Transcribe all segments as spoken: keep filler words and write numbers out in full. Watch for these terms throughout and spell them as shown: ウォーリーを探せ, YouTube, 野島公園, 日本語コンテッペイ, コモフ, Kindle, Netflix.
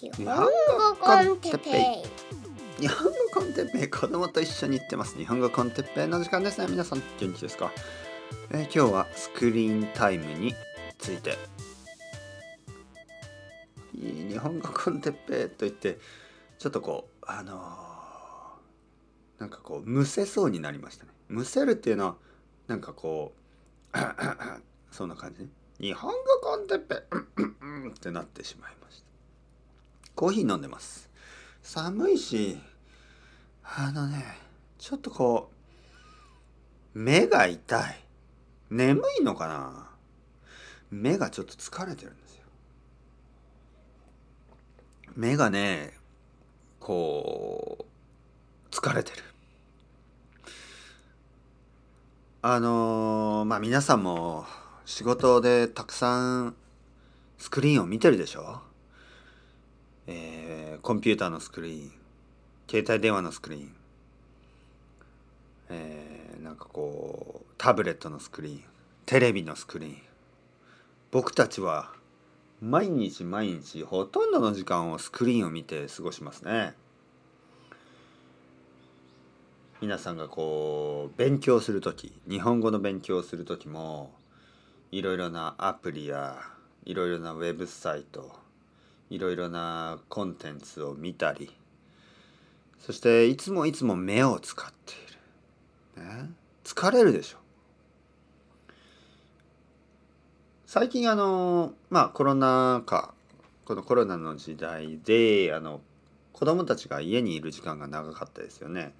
日本語コンテッペイ、日本語コンテッペイ、子供と一緒に行ってます。日本語コンテッペイの時間ですね。皆さん元気ですか、えー、今日はスクリーンタイムについて。日本語コンテッペイといってちょっとこうあのー、なんかこうむせそうになりましたね。むせるっていうのはなんかこうそんな感じ、ね、日本語コンテッペイってなってしまいました。コーヒー飲んでます。寒いし、あのね、ちょっとこう、目が痛い。眠いのかな？目がちょっと疲れてるんですよ。目がね、こう、疲れてる。あのー、まあ皆さんも仕事でたくさんスクリーンを見てるでしょ？えー、コンピューターのスクリーン、携帯電話のスクリーン、えー、なんかこうタブレットのスクリーン、テレビのスクリーン。僕たちは毎日毎日ほとんどの時間をスクリーンを見て過ごしますね。皆さんがこう勉強するとき、日本語の勉強をするときもいろいろなアプリやいろいろなウェブサイト、いろいろなコンテンツを見たり、そしていつもいつも目を使っている、ね、疲れるでしょ。最近あのまあコロナ禍、このコロナの時代であの子どもたちが家にいる時間が長かったですよね。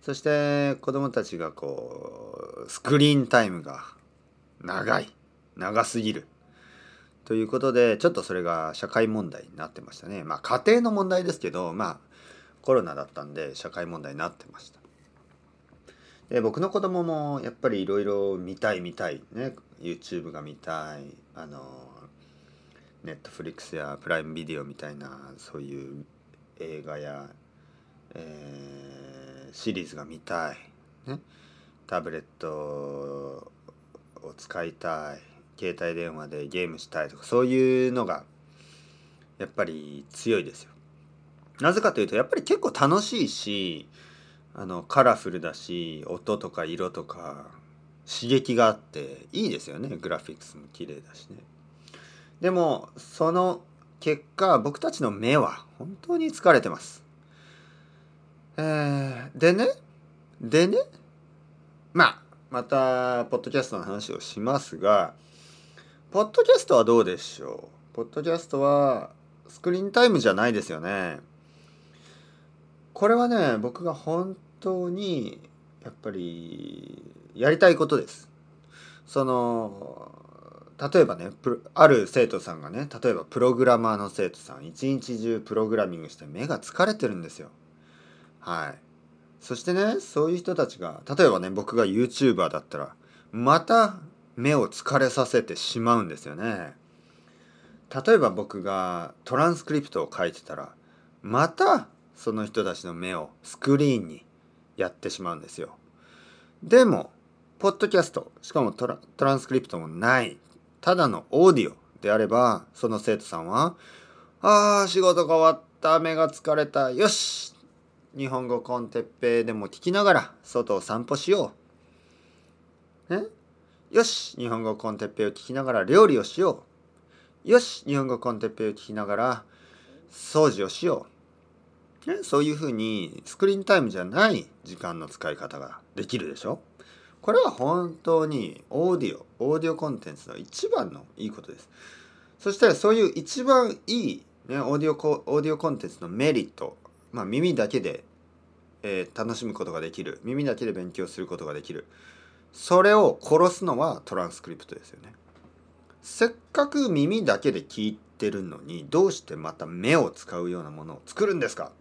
そして子どもたちがこうスクリーンタイムが長い、長すぎるということで、ちょっとそれが社会問題になってましたね。まあ家庭の問題ですけど、まあコロナだったんで社会問題になってました。で、僕の子供もやっぱりいろいろ見たい見たいね、YouTube が見たい、あの Netflix やプライムビデオみたいなそういう映画や、えー、シリーズが見たい、ね、タブレットを使いたい、携帯電話でゲームしたいとか、そういうのがやっぱり強いですよ。なぜかというとやっぱり結構楽しいし、あのカラフルだし、音とか色とか刺激があっていいですよね。グラフィックスも綺麗だしね。でもその結果僕たちの目は本当に疲れてます、えー、でねでねまあまたポッドキャストの話をしますが、ポッドキャストはどうでしょう。ポッドキャストはスクリーンタイムじゃないですよね。これはね、僕が本当にやっぱりやりたいことです。その例えばね、ある生徒さんがね、例えばプログラマーの生徒さん、一日中プログラミングして目が疲れてるんですよ。はい。そしてね、そういう人たちが、例えばね、僕が YouTuber だったらまた目を疲れさせてしまうんですよね。例えば僕がトランスクリプトを書いてたら、またその人たちの目をスクリーンにやってしまうんですよ。でもポッドキャスト、しかもトラ、トランスクリプトもない、ただのオーディオであれば、その生徒さんは、あー仕事が終わった、目が疲れた、よし日本語コンテッペイでも聞きながら外を散歩しよう、ね、よし日本語コンテッペイを聞きながら料理をしよう、よし日本語コンテッペイを聞きながら掃除をしよう、ね、そういうふうにスクリーンタイムじゃない時間の使い方ができるでしょ。これは本当にオーディオオーディオコンテンツの一番のいいことです。そしてそういう一番いい、ね、オーディオコ、オーディオコンテンツのメリット、まあ、耳だけで、えー、楽しむことができる、耳だけで勉強することができる、それを殺すのはトランスクリプトですよね。せっかく耳だけで聞いてるのに、どうしてまた目を使うようなものを作るんですか？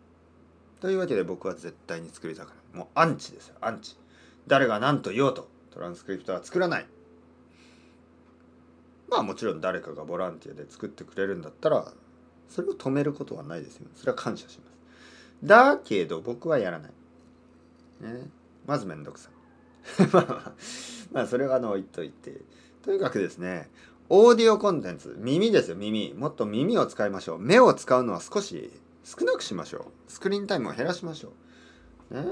というわけで僕は絶対に作りたくない。もうアンチですよ、アンチ。誰が何と言おうとトランスクリプトは作らない。まあもちろん誰かがボランティアで作ってくれるんだったら、それを止めることはないですよ。それは感謝します。だけど僕はやらない、ね、まずめんどくさいまあそれはあの言っといて、とにかくですね、オーディオコンテンツ、耳ですよ、耳。もっと耳を使いましょう。目を使うのは少し少なくしましょう。スクリーンタイムを減らしましょう。ね、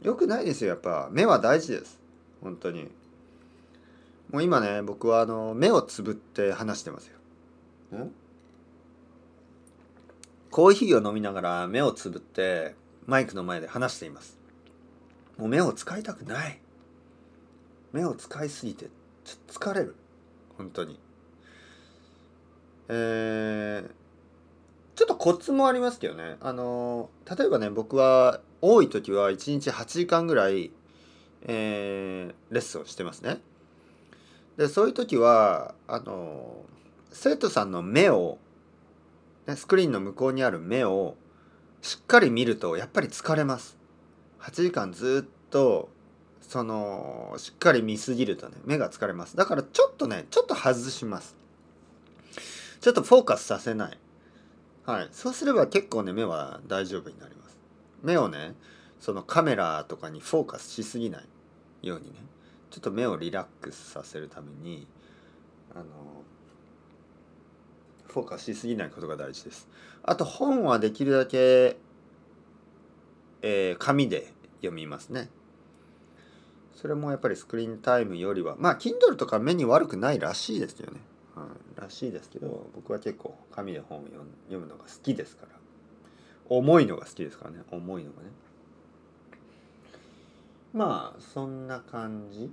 よくないですよ、やっぱ。目は大事です。本当に。もう今ね、僕はあの目をつぶって話してますよ。んコーヒーを飲みながら目をつぶってマイクの前で話しています。もう目を使いたくない。目を使いすぎてちょっと疲れる。本当に。えー、ちょっとコツもありますけどね。あの例えばね、僕は多い時はいちにちはちじかんぐらい、えー、レッスンをしてますね。でそういう時はあの生徒さんの目を、ね、スクリーンの向こうにある目をしっかり見るとやっぱり疲れます。はちじかんずっとそのしっかり見すぎるとね目が疲れます。だからちょっとねちょっと外します。ちょっとフォーカスさせない。はい、そうすれば結構ね目は大丈夫になります。目をねそのカメラとかにフォーカスしすぎないようにね。ちょっと目をリラックスさせるためにあのフォーカスしすぎないことが大事です。あと本はできるだけ、えー、紙で読みますね。それもやっぱりスクリーンタイムよりはまあ Kindle とか目に悪くないらしいですよね、はい、らしいですけど僕は結構紙で本を読むのが好きですから、重いのが好きですからね、重いのがね。まあそんな感じ、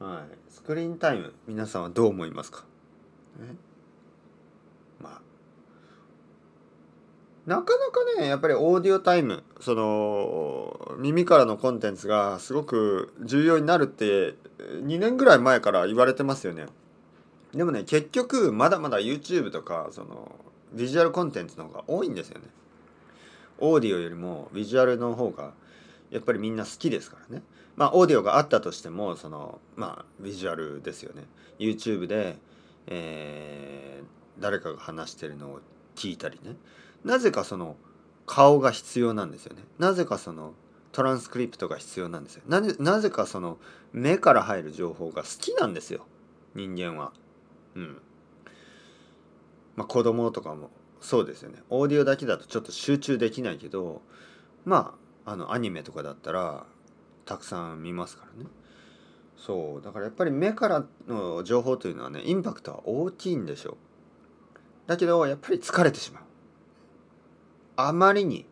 はい、スクリーンタイム皆さんはどう思いますか、ね、まあなかなかねやっぱりオーディオタイム、その耳からのコンテンツがすごく重要になるってにねんぐらい前から言われてますよね。でもね結局まだまだ YouTube とかそのビジュアルコンテンツの方が多いんですよね。オーディオよりもビジュアルの方がやっぱりみんな好きですからね。まあオーディオがあったとしてもそのまあビジュアルですよね。 YouTube で、えー、誰かが話してるのを聞いたりね、なぜかその顔が必要なんですよね。なぜかそのトランスクリプトが必要なんですよ。なぜ、なぜかその目から入る情報が好きなんですよ人間は。うんまあ子供とかもそうですよね。オーディオだけだとちょっと集中できないけど、まああのアニメとかだったらたくさん見ますからね。そうだからやっぱり目からの情報というのはねインパクトは大きいんでしょう。だけどやっぱり疲れてしまう。あまりに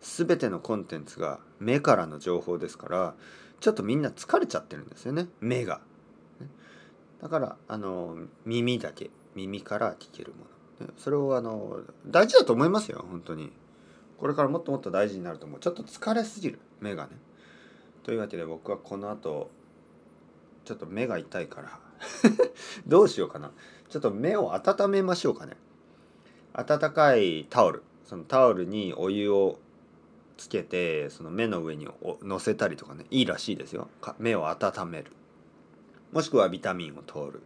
全てのコンテンツが目からの情報ですからちょっとみんな疲れちゃってるんですよね、目が。だからあの耳だけ、耳から聞けるもの、それをあの大事だと思いますよ本当に。これからもっともっと大事になると思う。ちょっと疲れすぎる目がね。というわけで僕はこの後ちょっと目が痛いからどうしようかな。ちょっと目を温めましょうかね。温かいタオル、そのタオルにお湯をつけてその目の上に乗せたりとかね、いいらしいですよ。目を温める。もしくはビタミンを取る。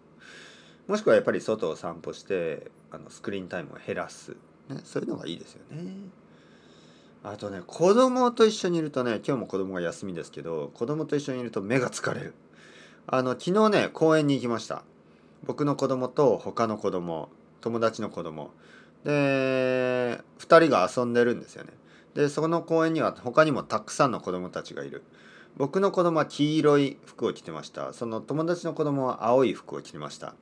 もしくはやっぱり外を散歩してあのスクリーンタイムを減らす、ね、そういうのがいいですよね。あとね子供と一緒にいるとね、今日も子供が休みですけど子供と一緒にいると目が疲れる。あの昨日ね公園に行きました。僕の子供と他の子供、友達の子供でふたりが遊んでるんですよね。でその公園には他にもたくさんの子供たちがいる。僕の子供は黄色い服を着てました。その友達の子供は青い服を着てました。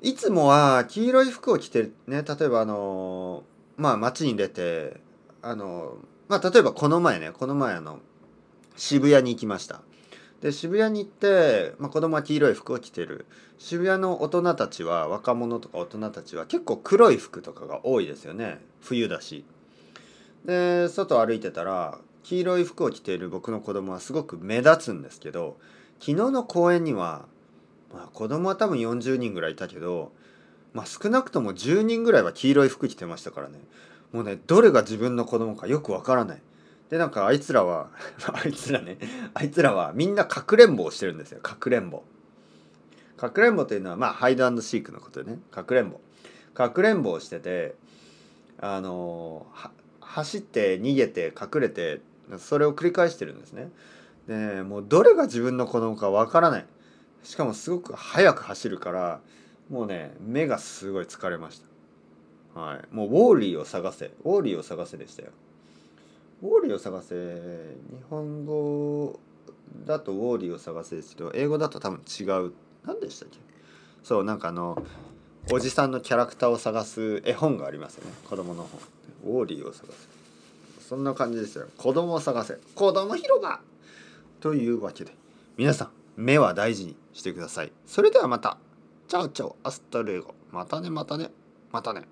いつもは黄色い服を着てね、例えばあのまあ街に出てあのまあ例えばこの前ねこの前あの渋谷に行きました。で渋谷に行って、まあ、子供は黄色い服を着てる。渋谷の大人たちは、若者とか大人たちは結構黒い服とかが多いですよね、冬だし。で外歩いてたら黄色い服を着ている僕の子供はすごく目立つんですけど、昨日の公園には、まあ、子供は多分よんじゅうにんぐらいいたけどまあ、少なくともじゅうにんぐらいは黄色い服着てましたからね。もうねどれが自分の子供かよくわからない。でなんかあいつらはあいつらねあいつらはみんなかくれんぼをしてるんですよ。かくれんぼかくれんぼというのはまあハイド&シークのことでね、かくれんぼかくれんぼをしててあの走って逃げて隠れてそれを繰り返してるんですね。でもうどれが自分の子供かわからないしかもすごく速く走るからもうね目がすごい疲れました。はい、もうウォーリーを探せウォーリーを探せでしたよ。ウォーリーを探せ、日本語だとウォーリーを探せですけど英語だと多分違う、何でしたっけ。そうなんかあのおじさんのキャラクターを探す絵本がありますよね、子供の本。ウォーリーを探せ、そんな感じですよ。子供を探せ、子供広場というわけで皆さん目は大事にしてください。それではまた。チャオチャオ、アスタルエゴ。またねまたねまたね。